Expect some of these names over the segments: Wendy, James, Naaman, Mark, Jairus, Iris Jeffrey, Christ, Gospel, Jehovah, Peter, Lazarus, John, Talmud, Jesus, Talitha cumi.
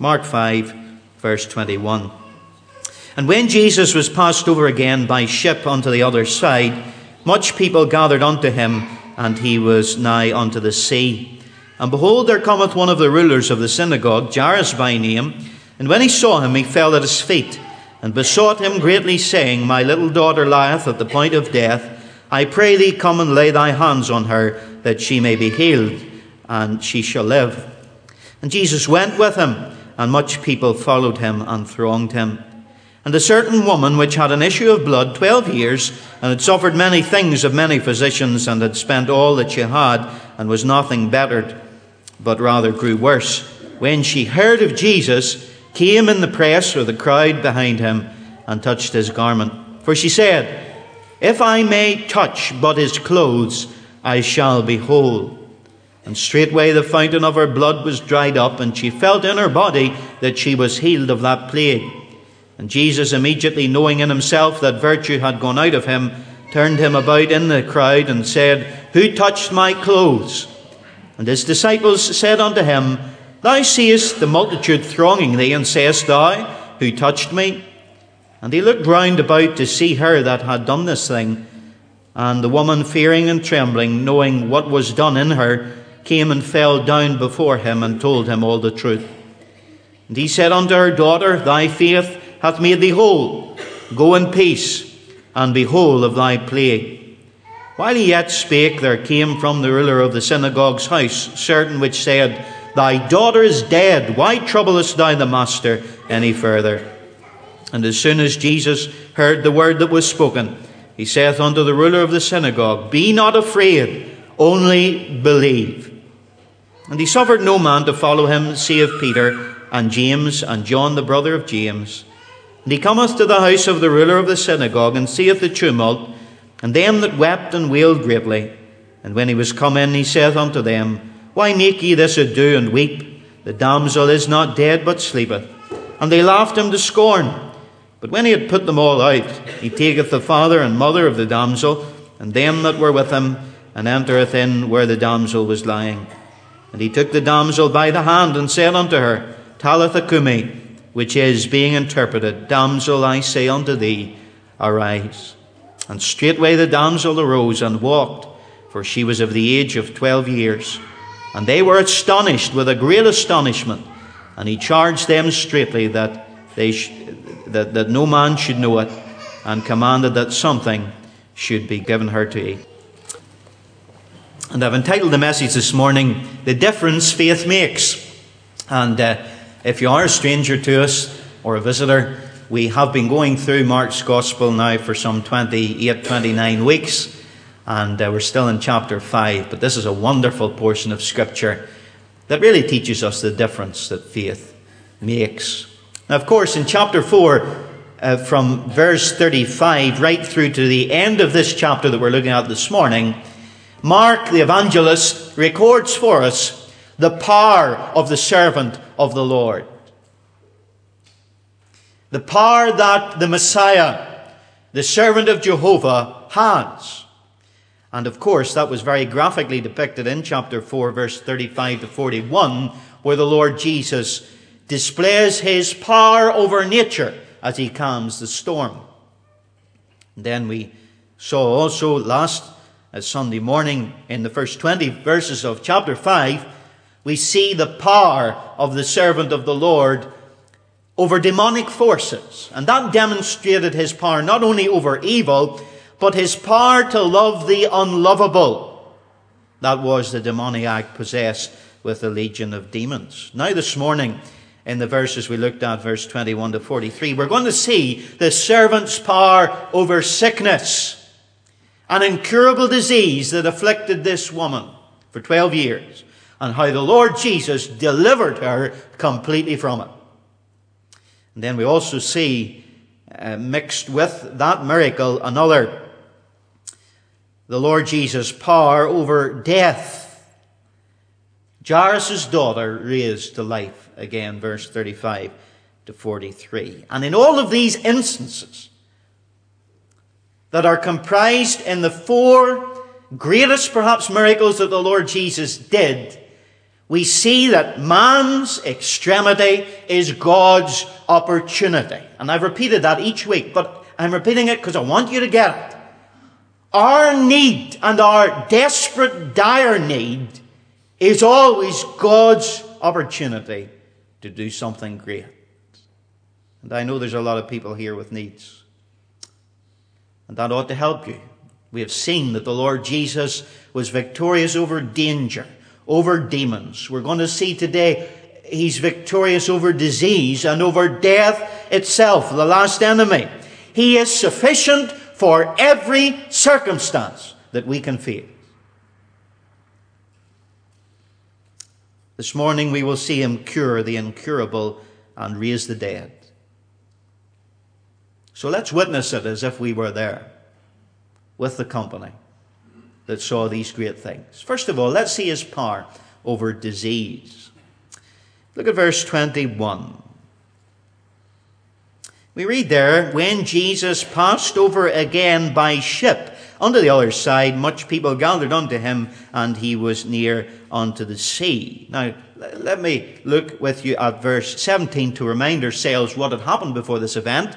Mark 5, verse 21. And when Jesus was passed over again by ship unto the other side, much people gathered unto him, and he was nigh unto the sea. And behold, there cometh one of the rulers of the synagogue, Jairus by name. And when he saw him, he fell at his feet, and besought him greatly, saying, My little daughter lieth at the point of death. I pray thee, come and lay thy hands on her, that she may be healed, and she shall live. And Jesus went with him, and much people followed him and thronged him. And a certain woman which had an issue of blood 12 years, and had suffered many things of many physicians, and had spent all that she had, and was nothing bettered, but rather grew worse, when she heard of Jesus, came in the press or the crowd behind him, and touched his garment. For she said, If I may touch but his clothes, I shall be whole. And straightway the fountain of her blood was dried up, and she felt in her body that she was healed of that plague. And Jesus, immediately knowing in himself that virtue had gone out of him, turned him about in the crowd and said, Who touched my clothes? And his disciples said unto him, Thou seest the multitude thronging thee, and sayest thou, Who touched me? And he looked round about to see her that had done this thing. And the woman, fearing and trembling, knowing what was done in her, came and fell down before him, and told him all the truth. And he said unto her, Daughter, thy faith hath made thee whole. Go in peace, and be whole of thy plague. While he yet spake, there came from the ruler of the synagogue's house certain which said, Thy daughter is dead. Why troublest thou the master any further? And as soon as Jesus heard the word that was spoken, he saith unto the ruler of the synagogue, Be not afraid, only believe. And he suffered no man to follow him, save Peter and James and John the brother of James. And he cometh to the house of the ruler of the synagogue, and seeth the tumult, and them that wept and wailed greatly. And when he was come in, he saith unto them, Why make ye this ado, and weep? The damsel is not dead, but sleepeth. And they laughed him to scorn. But when he had put them all out, he taketh the father and mother of the damsel, and them that were with him, and entereth in where the damsel was lying. And he took the damsel by the hand, and said unto her, Talitha cumi, which is, being interpreted, Damsel, I say unto thee, arise. And straightway the damsel arose and walked, for she was of the age of 12 years. And they were astonished with a great astonishment. And he charged them straitly that that no man should know it, and commanded that something should be given her to eat. And I've entitled the message this morning, The Difference Faith Makes. And if you are a stranger to us or a visitor, we have been going through Mark's Gospel now for some 28, 29 weeks, and we're still in chapter 5. But this is a wonderful portion of Scripture that really teaches us the difference that faith makes. Now, of course, in chapter 4, from verse 35 right through to the end of this chapter that we're looking at this morning, Mark the evangelist records for us the power of the servant of the Lord. The power that the Messiah, the servant of Jehovah, has. And of course, that was very graphically depicted in chapter 4, verse 35 to 41, where the Lord Jesus displays his power over nature as he calms the storm. And then we saw also last Sunday morning, in the first 20 verses of chapter 5, we see the power of the servant of the Lord over demonic forces. And that demonstrated his power not only over evil, but his power to love the unlovable. That was the demoniac possessed with the legion of demons. Now this morning, in the verses we looked at, verse 21 to 43, we're going to see the servant's power over sickness, an incurable disease that afflicted this woman for 12 years. And how the Lord Jesus delivered her completely from it. And then we also see, mixed with that miracle, another. The Lord Jesus' power over death. Jairus' daughter raised to life, again, verse 35 to 43. And in all of these instances that are comprised in the four greatest, perhaps, miracles that the Lord Jesus did, we see that man's extremity is God's opportunity. And I've repeated that each week, but I'm repeating it because I want you to get it. Our need and our desperate, dire need is always God's opportunity to do something great. And I know there's a lot of people here with needs. And that ought to help you. We have seen that the Lord Jesus was victorious over danger, over demons. We're going to see today he's victorious over disease and over death itself, the last enemy. He is sufficient for every circumstance that we can face. This morning we will see him cure the incurable and raise the dead. So let's witness it as if we were there with the company that saw these great things. First of all, let's see his power over disease. Look at verse 21. We read there, when Jesus passed over again by ship unto the other side, much people gathered unto him, and he was near unto the sea. Now, let me look with you at verse 17 to remind ourselves what had happened before this event.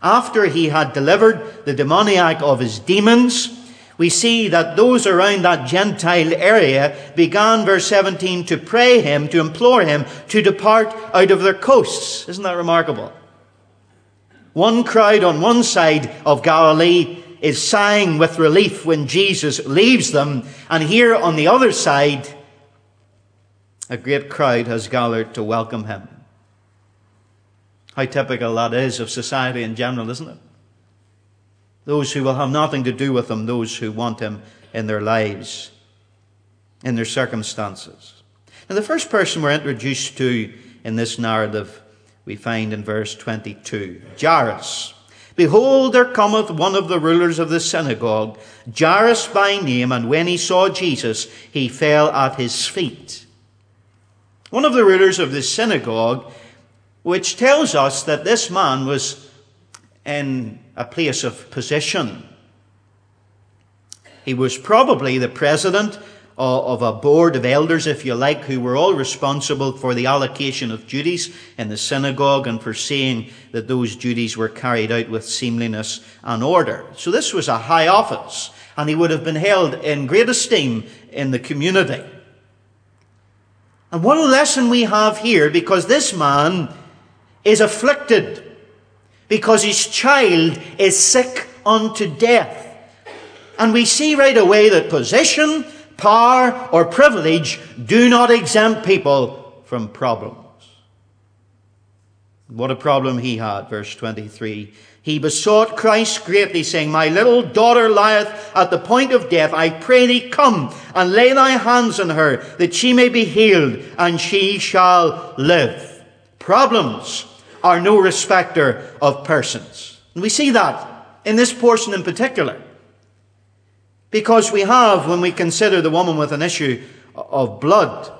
After he had delivered the demoniac of his demons, we see that those around that Gentile area began, verse 17, to pray him, to implore him, to depart out of their coasts. Isn't that remarkable? One crowd on one side of Galilee is sighing with relief when Jesus leaves them. And here on the other side, a great crowd has gathered to welcome him. How typical that is of society in general, isn't it? Those who will have nothing to do with him, those who want him in their lives, in their circumstances. Now, the first person we're introduced to in this narrative we find in verse 22. Jairus. Behold, there cometh one of the rulers of the synagogue, Jairus by name, and when he saw Jesus, he fell at his feet. One of the rulers of the synagogue, which tells us that this man was in a place of position. He was probably the president of a board of elders, if you like, who were all responsible for the allocation of duties in the synagogue and for seeing that those duties were carried out with seemliness and order. So this was a high office, and he would have been held in great esteem in the community. And what a lesson we have here, because this man is afflicted, because his child is sick unto death. And we see right away that position, power or privilege do not exempt people from problems. What a problem he had, verse 23. He besought Christ greatly, saying, my little daughter lieth at the point of death. I pray thee, come and lay thy hands on her, that she may be healed, and she shall live. Problems are no respecter of persons. And we see that in this portion in particular. Because we have, when we consider the woman with an issue of blood,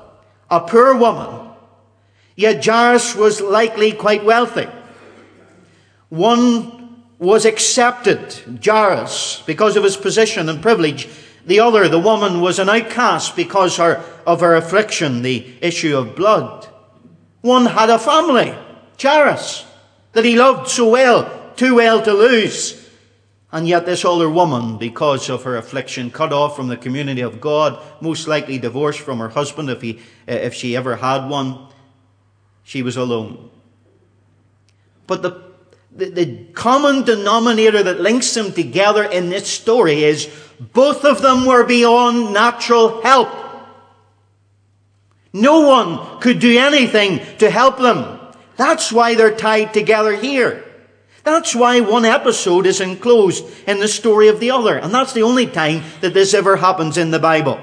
a poor woman, yet Jairus was likely quite wealthy. One was accepted, Jairus, because of his position and privilege. The other, the woman, was an outcast because of her affliction, the issue of blood. One had a family, Jairus, that he loved so well, too well to lose. And yet this older woman, because of her affliction, cut off from the community of God, most likely divorced from her husband if she ever had one, she was alone. But the common denominator that links them together in this story is both of them were beyond natural help. No one could do anything to help them. That's why they're tied together here. That's why one episode is enclosed in the story of the other. And that's the only time that this ever happens in the Bible.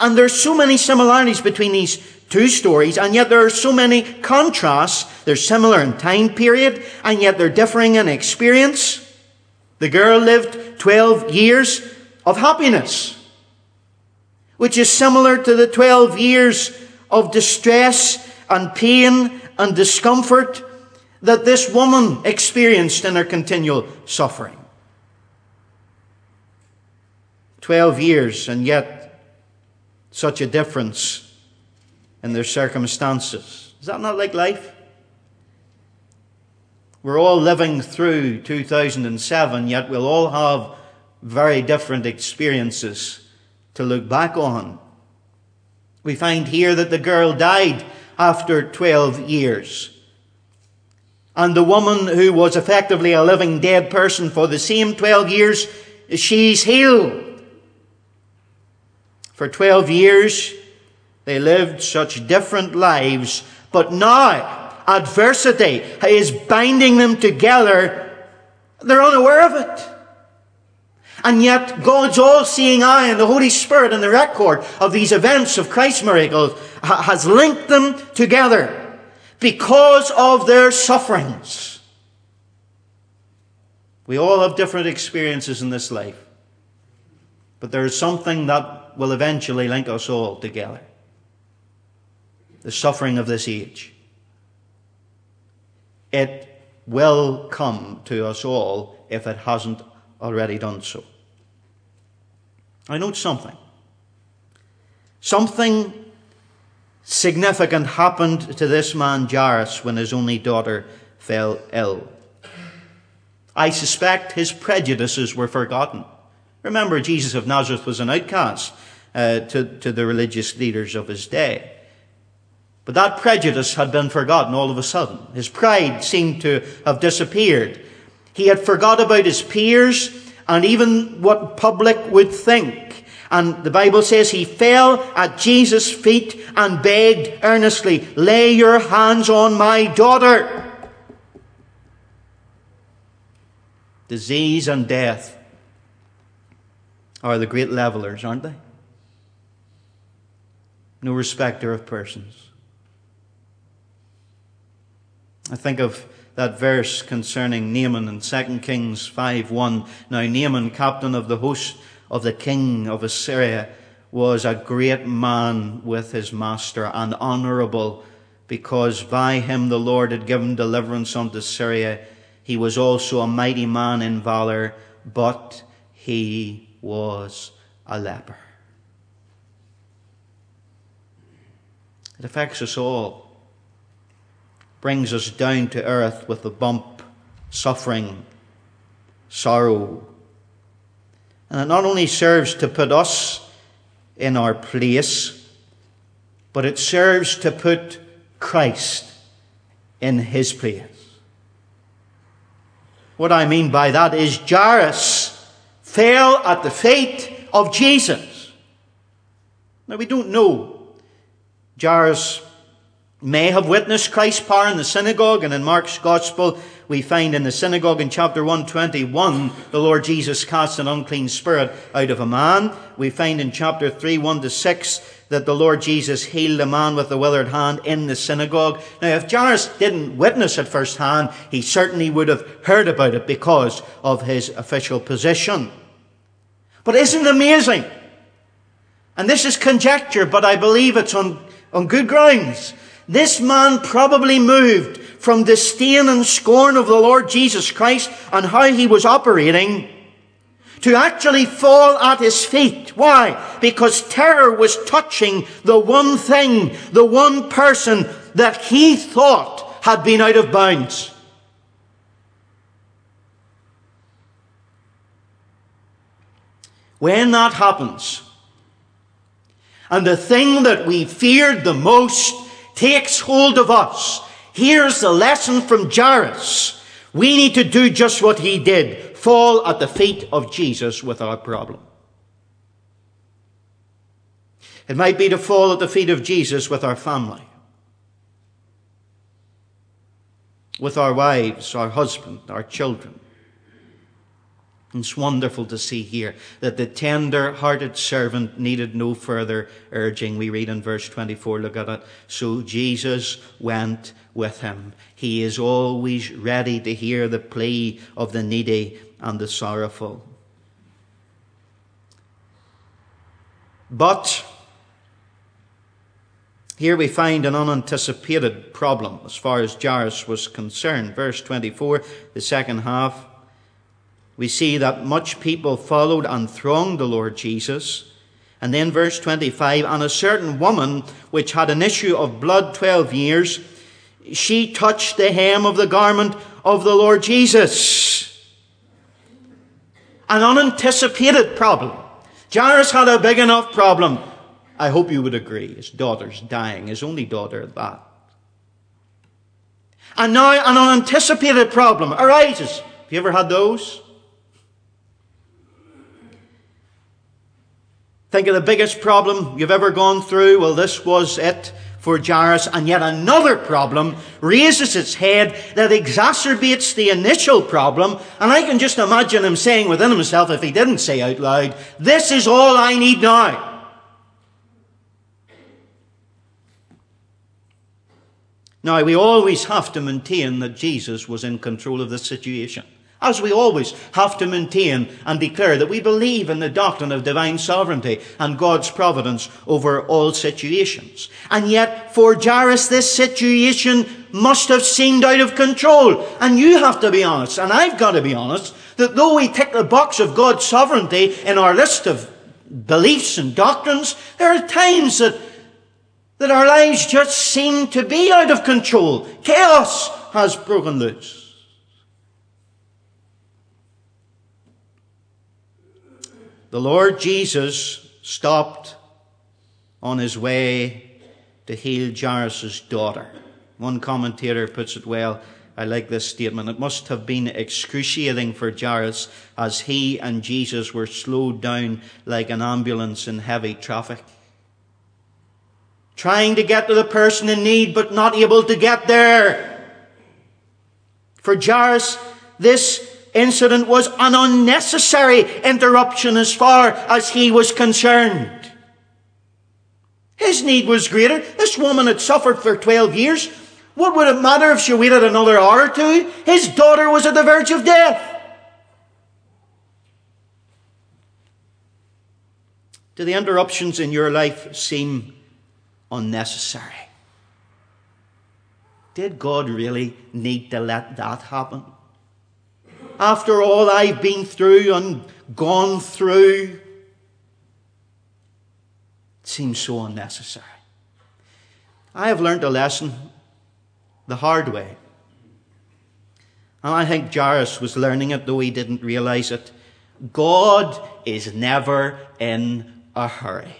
And there's so many similarities between these two stories, and yet there are so many contrasts. They're similar in time period, and yet they're differing in experience. The girl lived 12 years of happiness, which is similar to the 12 years of distress and pain and discomfort that this woman experienced in her continual suffering. 12 years, and yet such a difference in their circumstances. Is that not like life? We're all living through 2007, yet we'll all have very different experiences to look back on. We find here that the girl died after 12 years. And the woman who was effectively a living dead person for the same 12 years, she's healed. For 12 years, they lived such different lives, but now adversity is binding them together. They're unaware of it. And yet God's all-seeing eye and the Holy Spirit and the record of these events of Christ's miracles has linked them together because of their sufferings. We all have different experiences in this life, but there is something that will eventually link us all together: the suffering of this age. It will come to us all if it hasn't already done so. I note something. Something significant happened to this man Jairus when his only daughter fell ill. I suspect his prejudices were forgotten. Remember, Jesus of Nazareth was an outcast to the religious leaders of his day. But that prejudice had been forgotten all of a sudden. His pride seemed to have disappeared. He had forgot about his peers and even what public would think. And the Bible says he fell at Jesus' feet and begged earnestly, "Lay your hands on my daughter." Disease and death are the great levelers, aren't they? No respecter of persons. I think of that verse concerning Naaman in 2 Kings 5:1. Now Naaman, captain of the host of the king of Assyria, was a great man with his master and honourable, because by him the Lord had given deliverance unto Syria. He was also a mighty man in valour, but he was a leper. It affects us all. Brings us down to earth with a bump, suffering, sorrow. And it not only serves to put us in our place, but it serves to put Christ in his place. What I mean by that is Jairus fell at the feet of Jesus. Now we don't know. Jairus may have witnessed Christ's power in the synagogue, and in Mark's Gospel we find in the synagogue in chapter 1:21 the Lord Jesus cast an unclean spirit out of a man. We find in chapter 3:1-6 that the Lord Jesus healed a man with a withered hand in the synagogue. Now if Jairus didn't witness it firsthand, he certainly would have heard about it because of his official position. But isn't it amazing? And this is conjecture, but I believe it's on good grounds. This man probably moved from disdain and scorn of the Lord Jesus Christ and how he was operating to actually fall at his feet. Why? Because terror was touching the one thing, the one person that he thought had been out of bounds. When that happens, and the thing that we feared the most takes hold of us, here's the lesson from Jairus. We need to do just what he did: fall at the feet of Jesus with our problem. It might be to fall at the feet of Jesus with our family, with our wives, our husband, our children. It's wonderful to see here that the tender-hearted servant needed no further urging. We read in verse 24, look at it. So Jesus went with him. He is always ready to hear the plea of the needy and the sorrowful. But here we find an unanticipated problem as far as Jairus was concerned. Verse 24, the second half. We see that much people followed and thronged the Lord Jesus, And then verse 25, and a certain woman which had an issue of blood 12 years, she touched the hem of the garment of the Lord Jesus. An unanticipated problem. Jairus had a big enough problem. I hope you would agree. His daughter's dying, his only daughter at that. And now an unanticipated problem arises. Have you ever had those? Think of the biggest problem you've ever gone through. Well, this was it for Jairus. And yet another problem raises its head that exacerbates the initial problem. And I can just imagine him saying within himself, if he didn't say out loud, this is all I need now. Now, we always have to maintain that Jesus was in control of the situation, as we always have to maintain and declare that we believe in the doctrine of divine sovereignty and God's providence over all situations. And yet, for Jairus, this situation must have seemed out of control. And you have to be honest, and I've got to be honest, that though we tick the box of God's sovereignty in our list of beliefs and doctrines, there are times that our lives just seem to be out of control. Chaos has broken loose. The Lord Jesus stopped on his way to heal Jairus' daughter. One commentator puts it well. I like this statement. It must have been excruciating for Jairus as he and Jesus were slowed down like an ambulance in heavy traffic, trying to get to the person in need, but not able to get there. For Jairus, this incident was an unnecessary interruption as far as he was concerned. His need was greater. This woman had suffered for 12 years. What would it matter if she waited another hour or two? His daughter was at the verge of death. Do the interruptions in your life seem unnecessary? Did God really need to let that happen? After all I've been through and gone through, it seems so unnecessary. I have learned a lesson the hard way. And I think Jairus was learning it, though he didn't realize it. God is never in a hurry.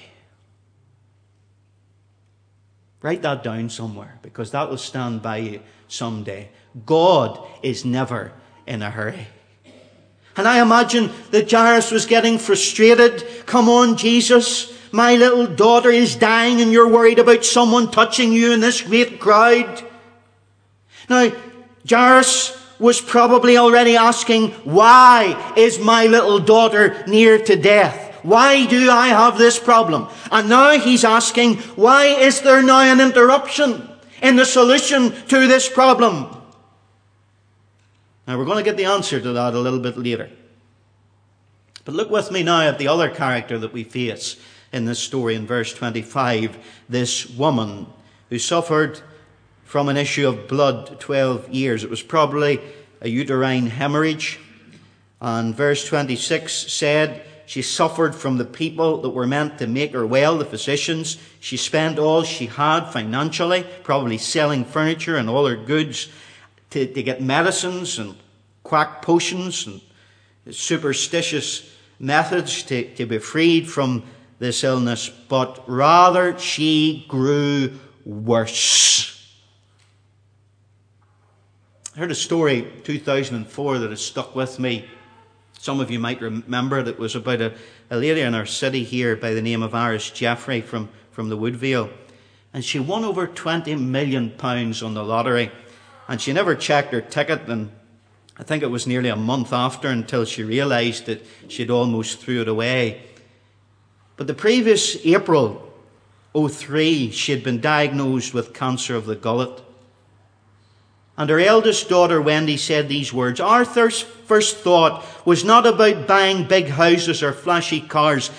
Write that down somewhere, because that will stand by you someday. God is never in a hurry. And I imagine that Jairus was getting frustrated. Come on, Jesus, my little daughter is dying and you're worried about someone touching you in this great crowd. Now, Jairus was probably already asking, why is my little daughter near to death? Why do I have this problem? And now he's asking, why is there now an interruption in the solution to this problem? Now, we're going to get the answer to that a little bit later. But look with me now at the other character that we face in this story in verse 25. This woman who suffered from an issue of blood 12 years. It was probably a uterine hemorrhage. And verse 26 said she suffered from the people that were meant to make her well, the physicians. She spent all she had financially, probably selling furniture and all her goods, to get medicines and quack potions and superstitious methods to be freed from this illness. But rather, she grew worse. I heard a story 2004 that has stuck with me. Some of you might remember it. It was about a lady in our city here by the name of Iris Jeffrey from the Woodvale. And she won over £20 million on the lottery. And she never checked her ticket, and I think it was nearly a month after until she realised that she'd almost threw it away. But the previous April 2003, she had been diagnosed with cancer of the gullet. And her eldest daughter, Wendy, said these words, Arthur's first thought was not about buying big houses or flashy cars.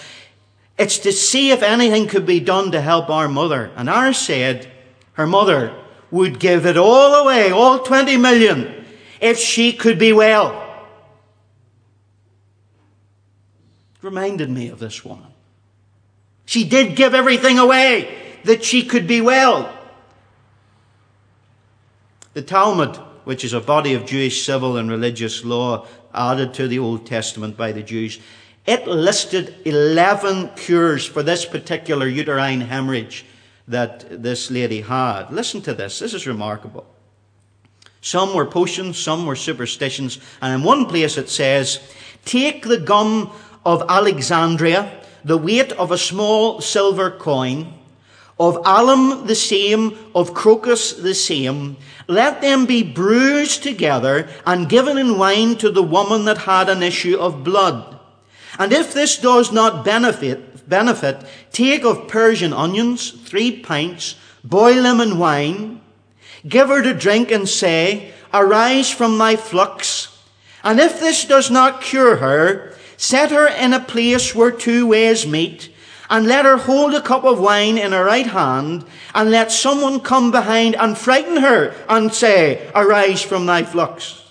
It's to see if anything could be done to help our mother. And Iris said her mother would give it all away, all 20 million, if she could be well. It reminded me of this woman. She did give everything away that she could be well. The Talmud, which is a body of Jewish civil and religious law added to the Old Testament by the Jews, it listed 11 cures for this particular uterine hemorrhage that this lady had. Listen to this. This is remarkable. Some were potions, some were superstitions. And in one place it says, take the gum of Alexandria, the weight of a small silver coin, of alum the same, of crocus the same. Let them be bruised together and given in wine to the woman that had an issue of blood. And if this does not benefit, take of Persian onions, 3 pints, boil them in wine, give her to drink and say, arise from thy flux. And if this does not cure her, set her in a place where 2 ways meet, and let her hold a cup of wine in her right hand, and let someone come behind and frighten her and say, arise from thy flux.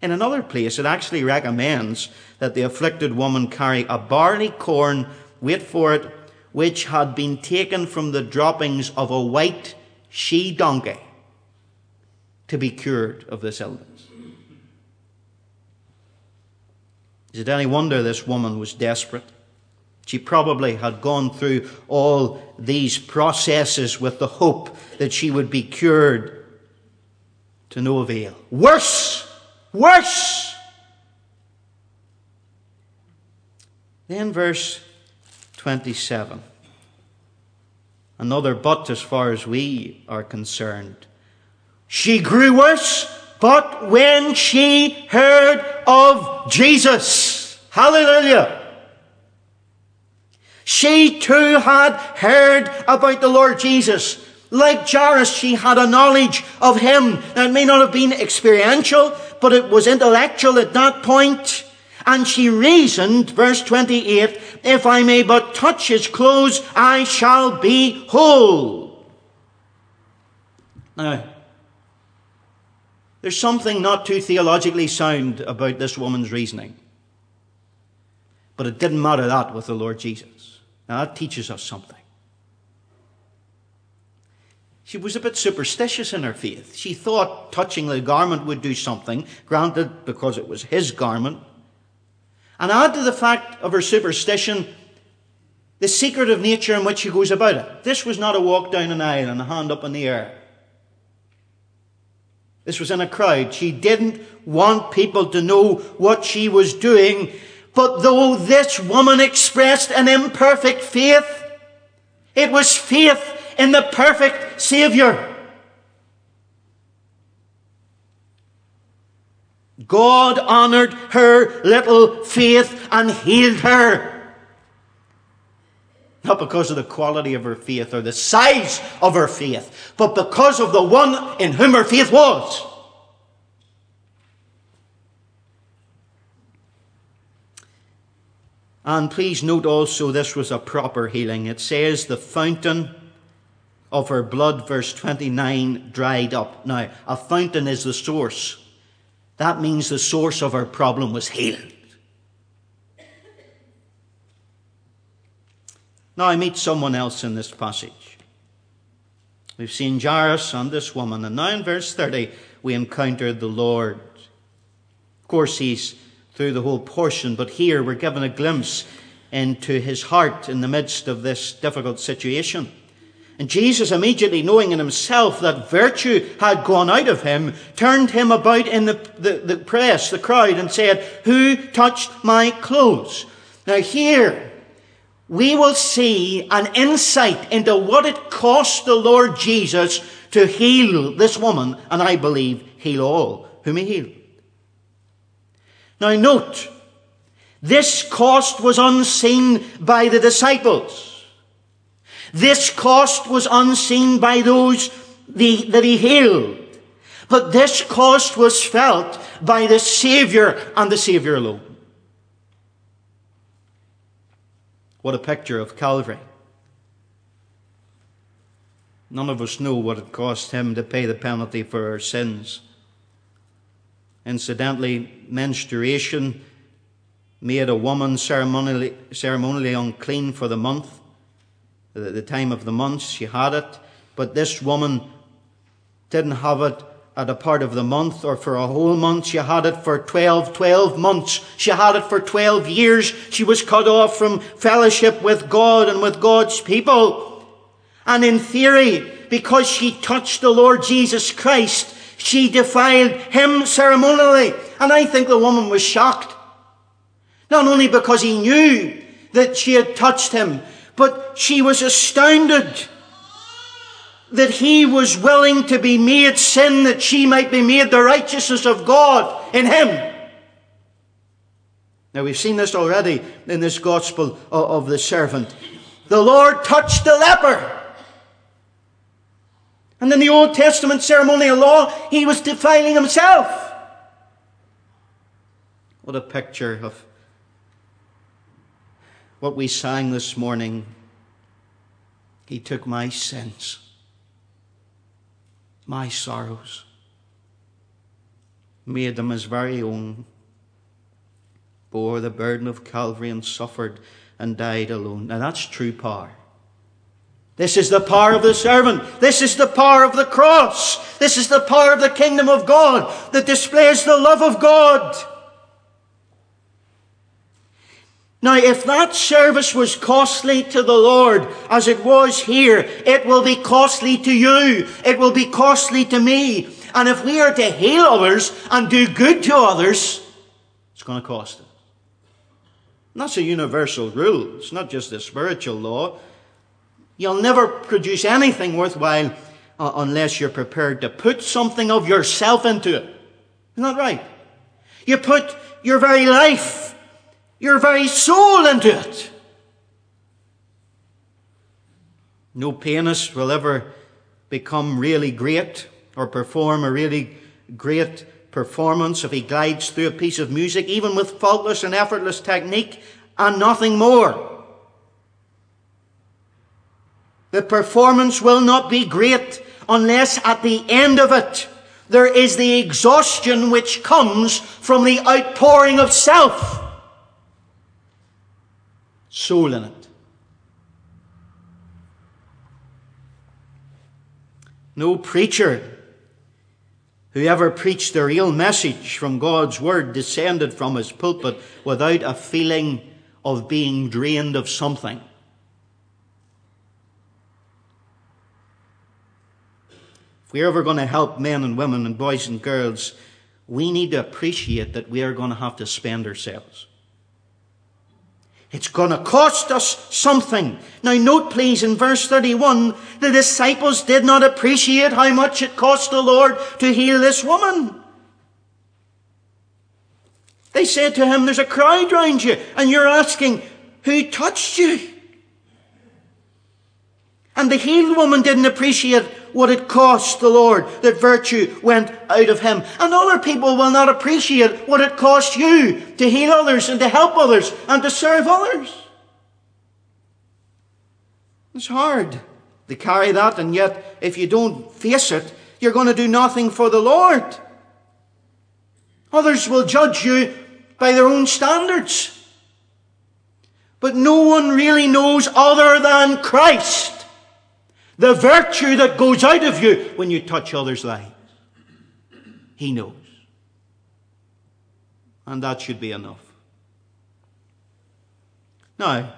In another place, it actually recommends that the afflicted woman carry a barley corn, wait for it, which had been taken from the droppings of a white she-donkey, to be cured of this illness. Is it any wonder this woman was desperate? She probably had gone through all these processes with the hope that she would be cured, to no avail. Worse! Then verse 27. Another but as far as we are concerned. She grew worse, but when she heard of Jesus. Hallelujah! She too had heard about the Lord Jesus. Like Jairus, she had a knowledge of him. Now, it may not have been experiential, but it was intellectual at that point. And she reasoned, verse 28, if I may but touch his clothes, I shall be whole. Now, there's something not too theologically sound about this woman's reasoning. But it didn't matter that with the Lord Jesus. Now, that teaches us something. She was a bit superstitious in her faith. She thought touching the garment would do something, granted because it was his garment. And add to the fact of her superstition the secret of nature in which she goes about it. This was not a walk down an aisle and a hand up in the air. This was in a crowd. She didn't want people to know what she was doing. But though this woman expressed an imperfect faith, it was faith in the perfect Savior. God honored her little faith and healed her. Not because of the quality of her faith or the size of her faith, but because of the one in whom her faith was. And please note also, this was a proper healing. It says the fountain of her blood, verse 29, dried up. Now, a fountain is the source. That means the source of her problem was healed. Now, I meet someone else in this passage. We've seen Jairus and this woman. And now in verse 30, we encounter the Lord. Of course, he's through the whole portion, but here we're given a glimpse into his heart in the midst of this difficult situation. And Jesus, immediately knowing in himself that virtue had gone out of him, turned him about in the press, the crowd, and said, who touched my clothes? Now here we will see an insight into what it cost the Lord Jesus to heal this woman, and I believe heal all whom he healed. Now note, this cost was unseen by the disciples. This cost was unseen by those that he healed. But this cost was felt by the Savior and the Savior alone. What a picture of Calvary. None of us know what it cost him to pay the penalty for our sins. Incidentally, menstruation made a woman ceremonially unclean for the month, the time of the month. She had it, but this woman didn't have it at a part of the month or for a whole month. She had it for 12 months. She had it for 12 years. She was cut off from fellowship with God and with God's people. And in theory, because she touched the Lord Jesus Christ, she defiled him ceremonially. And I think the woman was shocked. Not only because he knew that she had touched him, but she was astounded that he was willing to be made sin, that she might be made the righteousness of God in him. Now, we've seen this already in this gospel of the servant. The Lord touched the leper. And in the Old Testament ceremonial law, he was defiling himself. What a picture of what we sang this morning. He took my sins, my sorrows, made them his very own, bore the burden of Calvary and suffered and died alone. Now that's true power. This is the power of the servant. This is the power of the cross. This is the power of the kingdom of God that displays the love of God. Now, if that service was costly to the Lord, as it was here, it will be costly to you. It will be costly to me. And if we are to heal others and do good to others, it's going to cost us. And that's a universal rule. It's not just a spiritual law. You'll never produce anything worthwhile unless you're prepared to put something of yourself into it. Isn't that right? You put your very life, your very soul into it. No pianist will ever become really great or perform a really great performance if he glides through a piece of music, even with faultless and effortless technique and nothing more. The performance will not be great unless at the end of it there is the exhaustion which comes from the outpouring of self. Soul in it. No preacher who ever preached the real message from God's word descended from his pulpit without a feeling of being drained of something. If we're ever going to help men and women and boys and girls, we need to appreciate that we are going to have to spend ourselves. It's going to cost us something. Now note, please, in verse 31, the disciples did not appreciate how much it cost the Lord to heal this woman. They said to him, there's a crowd round you, and you're asking, who touched you? And the healed woman didn't appreciate what it cost the Lord, that virtue went out of him. And other people will not appreciate what it cost you to heal others and to help others and to serve others. It's hard to carry that, and yet if you don't face it, you're going to do nothing for the Lord. Others will judge you by their own standards. But no one really knows other than Christ the virtue that goes out of you when you touch others' lives. He knows. And that should be enough. Now,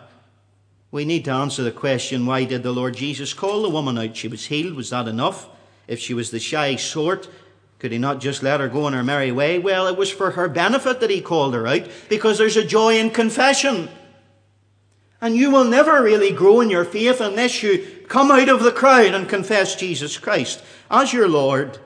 we need to answer the question, why did the Lord Jesus call the woman out? She was healed. Was that enough? If she was the shy sort, could he not just let her go on her merry way? Well, it was for her benefit that he called her out, because there's a joy in confession. And you will never really grow in your faith unless you come out of the crowd and confess Jesus Christ as your Lord.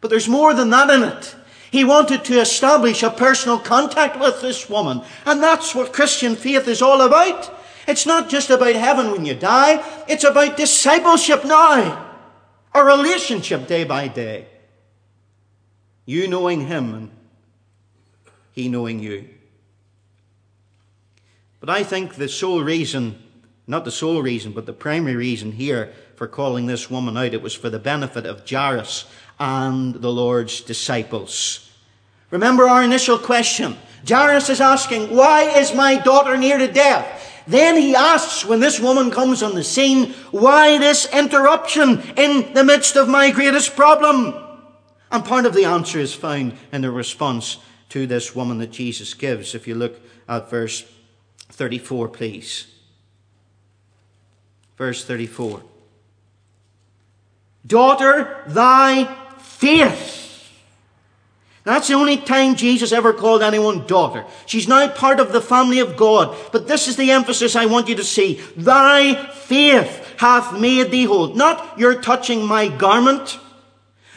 But there's more than that in it. He wanted to establish a personal contact with this woman. And that's what Christian faith is all about. It's not just about heaven when you die. It's about discipleship now. A relationship day by day. You knowing him and he knowing you. But I think the sole reason, not the sole reason, but the primary reason here for calling this woman out, it was for the benefit of Jairus and the Lord's disciples. Remember our initial question. Jairus is asking, why is my daughter near to death? Then he asks, when this woman comes on the scene, why this interruption in the midst of my greatest problem? And part of the answer is found in the response to this woman that Jesus gives. If you look at verse 34, please. Verse 34. Daughter, thy faith. That's the only time Jesus ever called anyone daughter. She's now part of the family of God. But this is the emphasis I want you to see. Thy faith hath made thee whole. Not your touching my garment,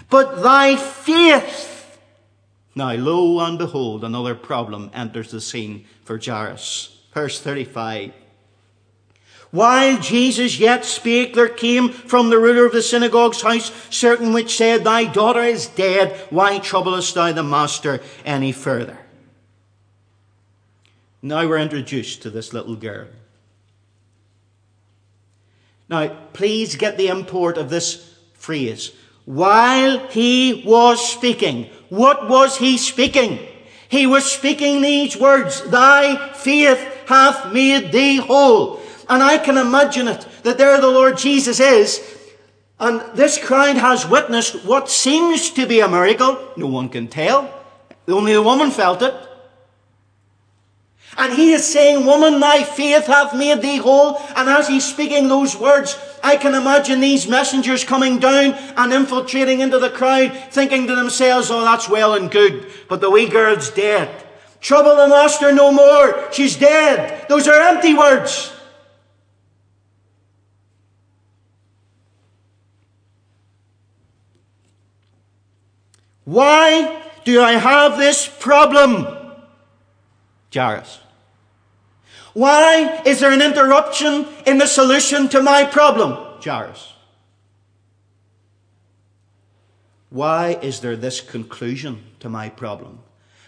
but thy faith. Now, lo and behold, another problem enters the scene for Jairus. Verse 35. While Jesus yet spake, there came from the ruler of the synagogue's house certain which said, thy daughter is dead, why troublest thou the master any further? Now we're introduced to this little girl. Now, please get the import of this phrase. While he was speaking, what was he speaking? He was speaking these words, thy faith hath made thee whole. And I can imagine it, that there the Lord Jesus is, and this crowd has witnessed what seems to be a miracle. No one can tell. Only the woman felt it. And he is saying, woman, thy faith hath made thee whole. And as he's speaking those words, I can imagine these messengers coming down and infiltrating into the crowd, thinking to themselves, oh, that's well and good, but the wee girl's dead. Trouble the master no more. She's dead. Those are empty words. Why do I have this problem, Jairus? Why is there an interruption in the solution to my problem, Jairus? Why is there this conclusion to my problem?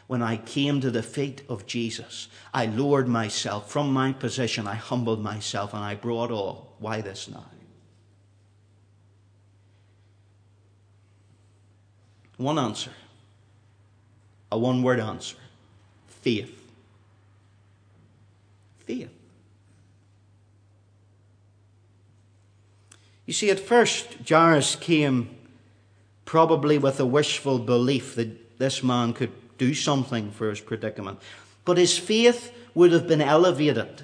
When I came to the feet of Jesus, I lowered myself from my position, I humbled myself, and I brought all. Why this now? One answer, a one-word answer, faith. Faith. You see, at first, Jairus came probably with a wishful belief that this man could do something for his predicament. But his faith would have been elevated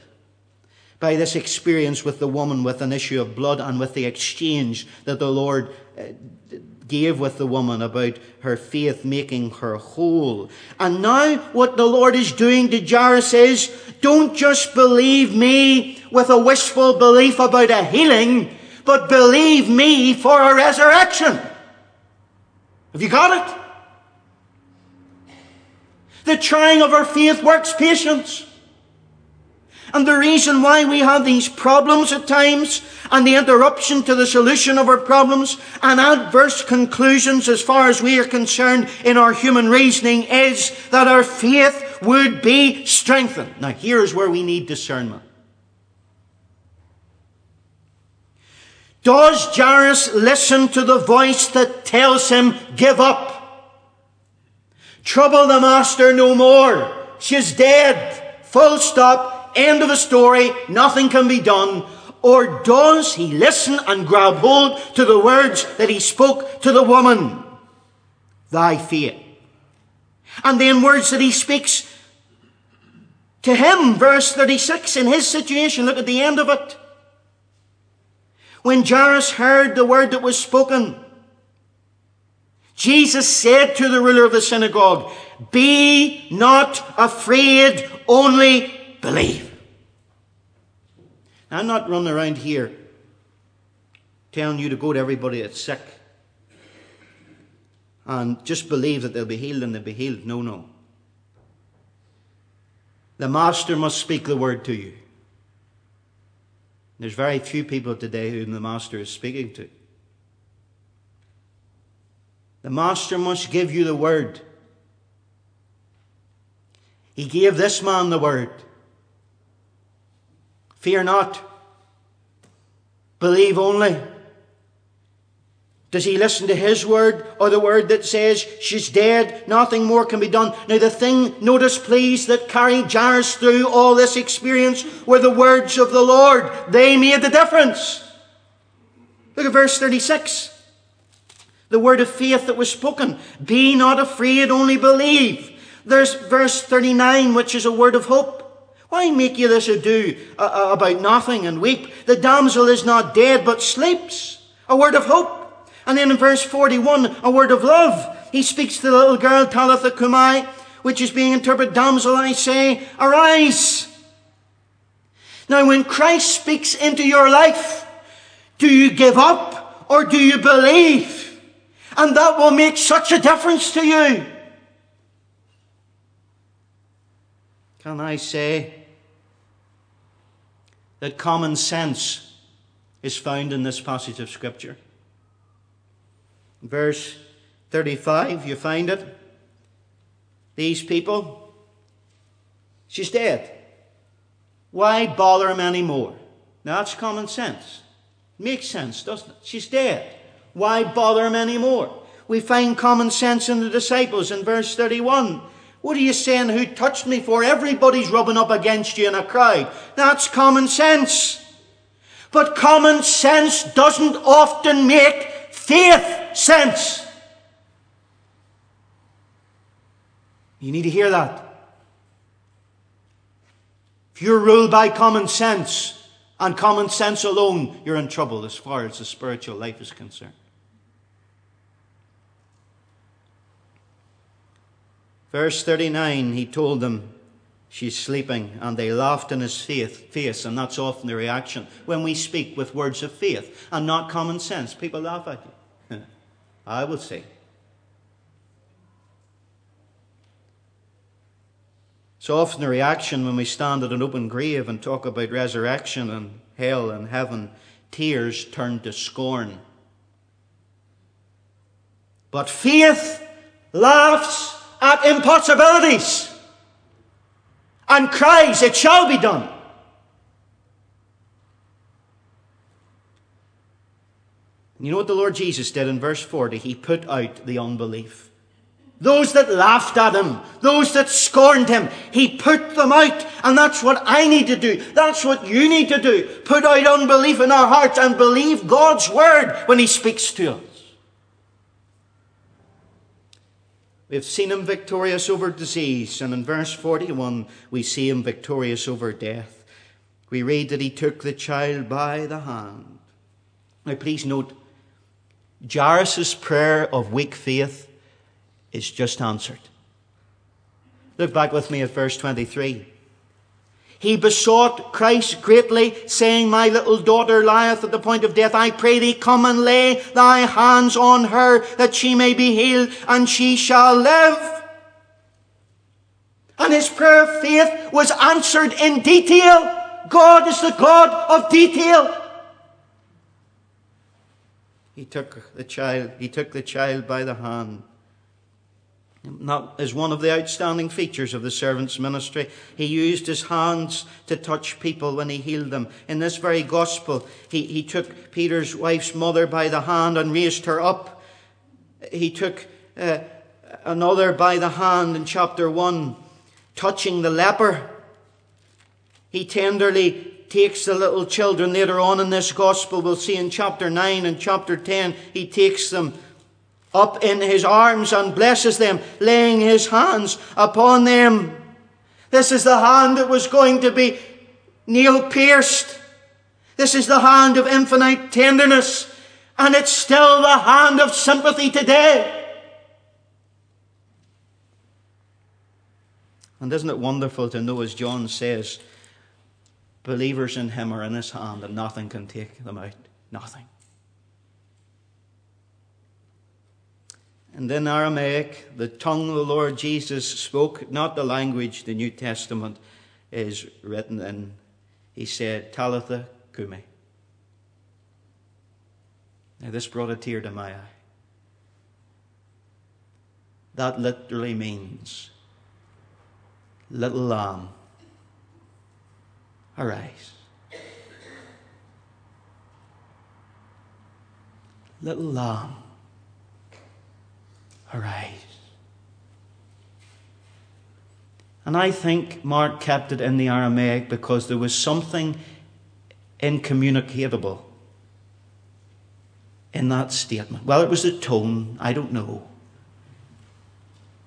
by this experience with the woman with an issue of blood and with the exchange that the Lord gave with the woman about her faith making her whole. And now what the Lord is doing to Jairus is, don't just believe me with a wishful belief about a healing, but believe me for a resurrection. Have you got it? The trying of our faith works patience. And the reason why we have these problems at times and the interruption to the solution of our problems and adverse conclusions as far as we are concerned in our human reasoning is that our faith would be strengthened. Now, here's where we need discernment. Does Jairus listen to the voice that tells him, give up? Trouble the master no more. She's dead. Full stop. End of the story, nothing can be done. Or does he listen and grab hold to the words that he spoke to the woman? Thy faith. And then words that he speaks to him, verse 36, in his situation. Look at the end of it. When Jairus heard the word that was spoken, Jesus said to the ruler of the synagogue, be not afraid, only believe. I'm not running around here telling you to go to everybody that's sick and just believe that they'll be healed and they'll be healed. No, no. The Master must speak the word to you. There's very few people today whom the Master is speaking to. The Master must give you the word. He gave this man the word. Fear not. Believe only. Does he listen to his word or the word that says she's dead, nothing more can be done? Now the thing, notice please, that carried Jairus through all this experience were the words of the Lord. They made the difference. Look at verse 36. The word of faith that was spoken. Be not afraid, only believe. There's verse 39, which is a word of hope. Why make you this ado about nothing and weep? The damsel is not dead, but sleeps. A word of hope. And then in verse 41, a word of love. He speaks to the little girl, Talitha cumi, which is being interpreted, damsel, I say, arise. Now when Christ speaks into your life, do you give up or do you believe? And that will make such a difference to you. Can I say that common sense is found in this passage of Scripture? Verse 35, you find it. These people, she's dead. Why bother him anymore? Now that's common sense. Makes sense, doesn't it? She's dead. Why bother him anymore? We find common sense in the disciples in verse 31. What are you saying? Who touched me for? Everybody's rubbing up against you in a crowd. That's common sense. But common sense doesn't often make faith sense. You need to hear that. If you're ruled by common sense and common sense alone, you're in trouble as far as the spiritual life is concerned. Verse 39, he told them, she's sleeping, and they laughed in his face, and that's often the reaction when we speak with words of faith and not common sense. People laugh at you. I will say. It's often the reaction when we stand at an open grave and talk about resurrection and hell and heaven, tears turn to scorn. But faith laughs at impossibilities and cries, it shall be done. And you know what the Lord Jesus did in verse 40? He put out the unbelief. Those that laughed at him, those that scorned him, he put them out. And that's what I need to do. That's what you need to do. Put out unbelief in our hearts and believe God's word when he speaks to us. We've seen him victorious over disease, and in verse 41 we see him victorious over death. We read that he took the child by the hand. Now please note, Jairus' prayer of weak faith is just answered. Look back with me at verse 23. He besought Christ greatly, saying, my little daughter lieth at the point of death. I pray thee, come and lay thy hands on her, that she may be healed, and she shall live. And his prayer of faith was answered in detail. God is the God of detail. He took the child by the hand. And that is one of the outstanding features of the servant's ministry. He used his hands to touch people when he healed them. In this very gospel, he took Peter's wife's mother by the hand and raised her up. He took another by the hand in chapter 1, touching the leper. He tenderly takes the little children. Later on in this gospel, we'll see in chapter 9 and chapter 10, he takes them up in his arms and blesses them, laying his hands upon them. This is the hand that was going to be nail-pierced. This is the hand of infinite tenderness, and it's still the hand of sympathy today. And isn't it wonderful to know, as John says, believers in him are in his hand and nothing can take them out. Nothing. And in Aramaic, the tongue the Lord Jesus spoke, not the language the New Testament is written in. He said, Talitha cumi. Now this brought a tear to my eye. That literally means, little lamb, arise. little lamb, arise. And I think Mark kept it in the Aramaic because there was something incommunicable in that statement. Well, it was the tone, I don't know.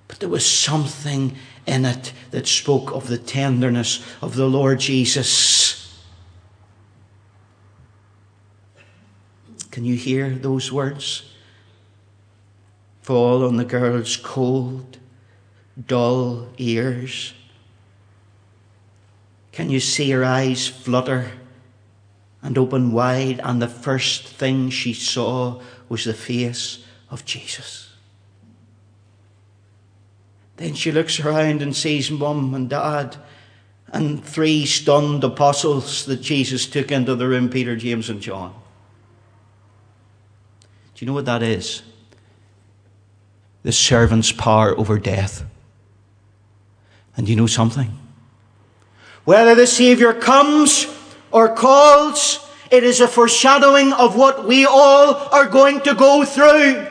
But there was something in it that spoke of the tenderness of the Lord Jesus. Can you hear those words? Fall on the girl's cold, dull ears. Can you see her eyes flutter and open wide? And the first thing she saw was the face of Jesus. Then she looks around and sees Mum and Dad and three stunned apostles that Jesus took into the room, Peter, James and John. Do you know what that is? The servant's power over death. And you know something? Whether the Saviour comes or calls, it is a foreshadowing of what we all are going to go through.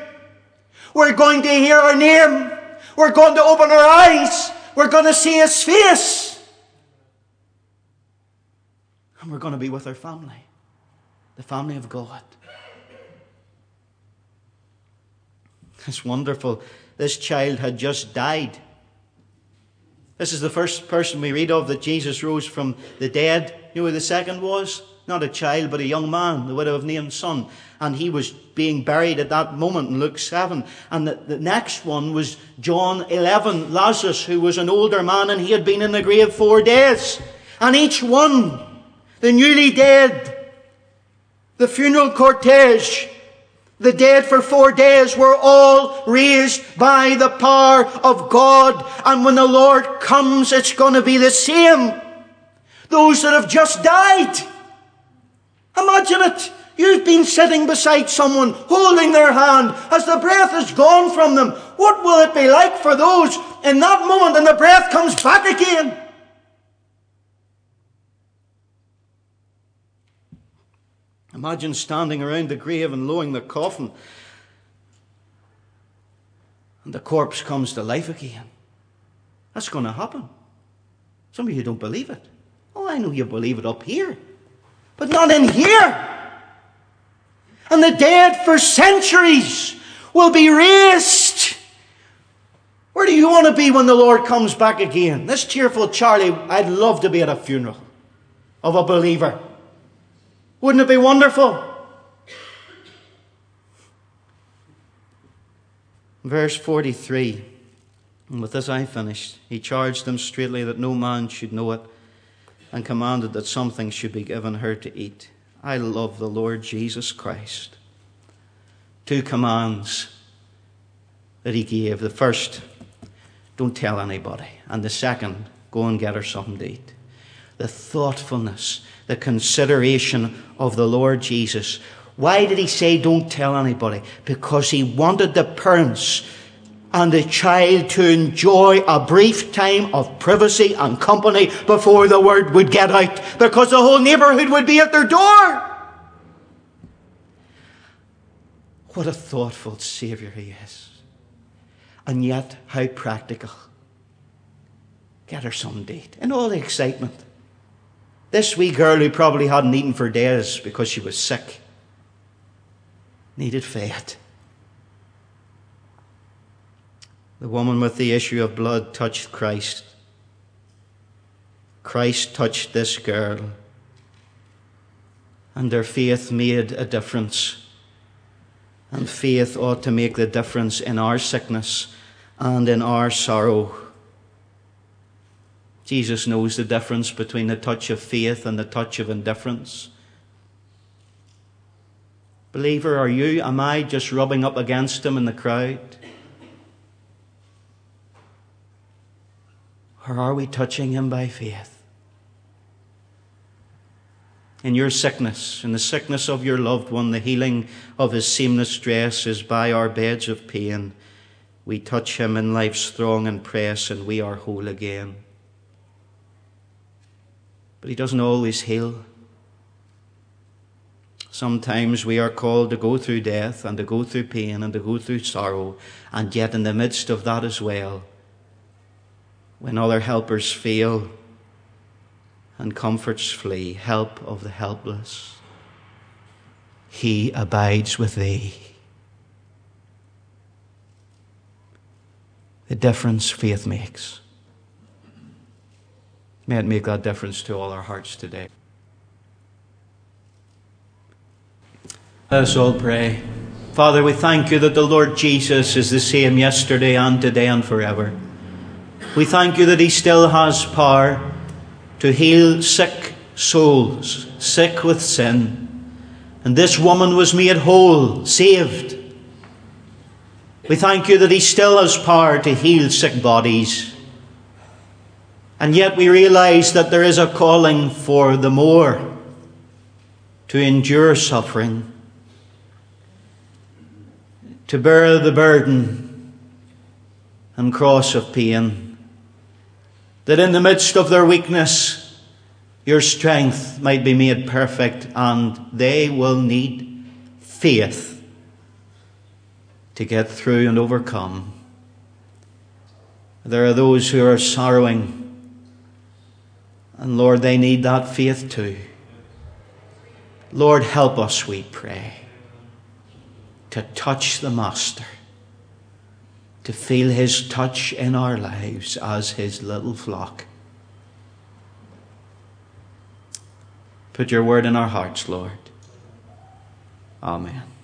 We're going to hear our name. We're going to open our eyes. We're going to see his face. And we're going to be with our family. The family of God. It's wonderful. This child had just died. This is the first person we read of that Jesus rose from the dead. You know who the second was? Not a child, but a young man, the widow of Naaman's son. And he was being buried at that moment in Luke 7. And the next one was John 11, Lazarus, who was an older man, and he had been in the grave 4 days. And each one, the newly dead, the funeral cortege, the dead for 4 days were all raised by the power of God. And when the Lord comes, it's going to be the same. Those that have just died. Imagine it. You've been sitting beside someone, holding their hand, as the breath is gone from them. What will it be like for those in that moment when the breath comes back again? Imagine standing around the grave and lowering the coffin, and the corpse comes to life again. That's going to happen. Some of you don't believe it. Oh, I know you believe it up here, but not in here. And the dead for centuries will be raised. Where do you want to be when the Lord comes back again? This cheerful Charlie, I'd love to be at a funeral of a believer. Wouldn't it be wonderful? Verse 43, and with this I finished. He charged them straightly that no man should know it, and commanded that something should be given her to eat. I love the Lord Jesus Christ. 2 commands that he gave. The first, don't tell anybody. And the second, go and get her something to eat. The thoughtfulness, the consideration of the Lord Jesus. Why did he say don't tell anybody? Because he wanted the parents and the child to enjoy a brief time of privacy and company before the word would get out, because the whole neighbourhood would be at their door. What a thoughtful Saviour he is. And yet, how practical. Get her some date. And all the excitement. This wee girl who probably hadn't eaten for days because she was sick, needed fed. The woman with the issue of blood touched Christ. Christ touched this girl. And their faith made a difference. And faith ought to make the difference in our sickness and in our sorrow. Jesus knows the difference between the touch of faith and the touch of indifference. Believer, are you, am I just rubbing up against him in the crowd? Or are we touching him by faith? In your sickness, in the sickness of your loved one, the healing of his seamless dress is by our beds of pain. We touch him in life's throng and press, and we are whole again. But he doesn't always heal. Sometimes we are called to go through death and to go through pain and to go through sorrow, and yet in the midst of that as well, when other helpers fail and comforts flee, help of the helpless, He abides with thee. The difference faith makes. May it make that difference to all our hearts today. Let us all pray. Father, we thank you that the Lord Jesus is the same yesterday and today and forever. We thank you that he still has power to heal sick souls, sick with sin. And this woman was made whole, saved. We thank you that he still has power to heal sick bodies. And yet we realize that there is a calling for the more, to endure suffering, to bear the burden and cross of pain, that in the midst of their weakness, your strength might be made perfect, and they will need faith to get through and overcome. There are those who are sorrowing, and Lord, they need that faith too. Lord, help us, we pray, to touch the Master, to feel his touch in our lives as his little flock. Put your word in our hearts, Lord. Amen.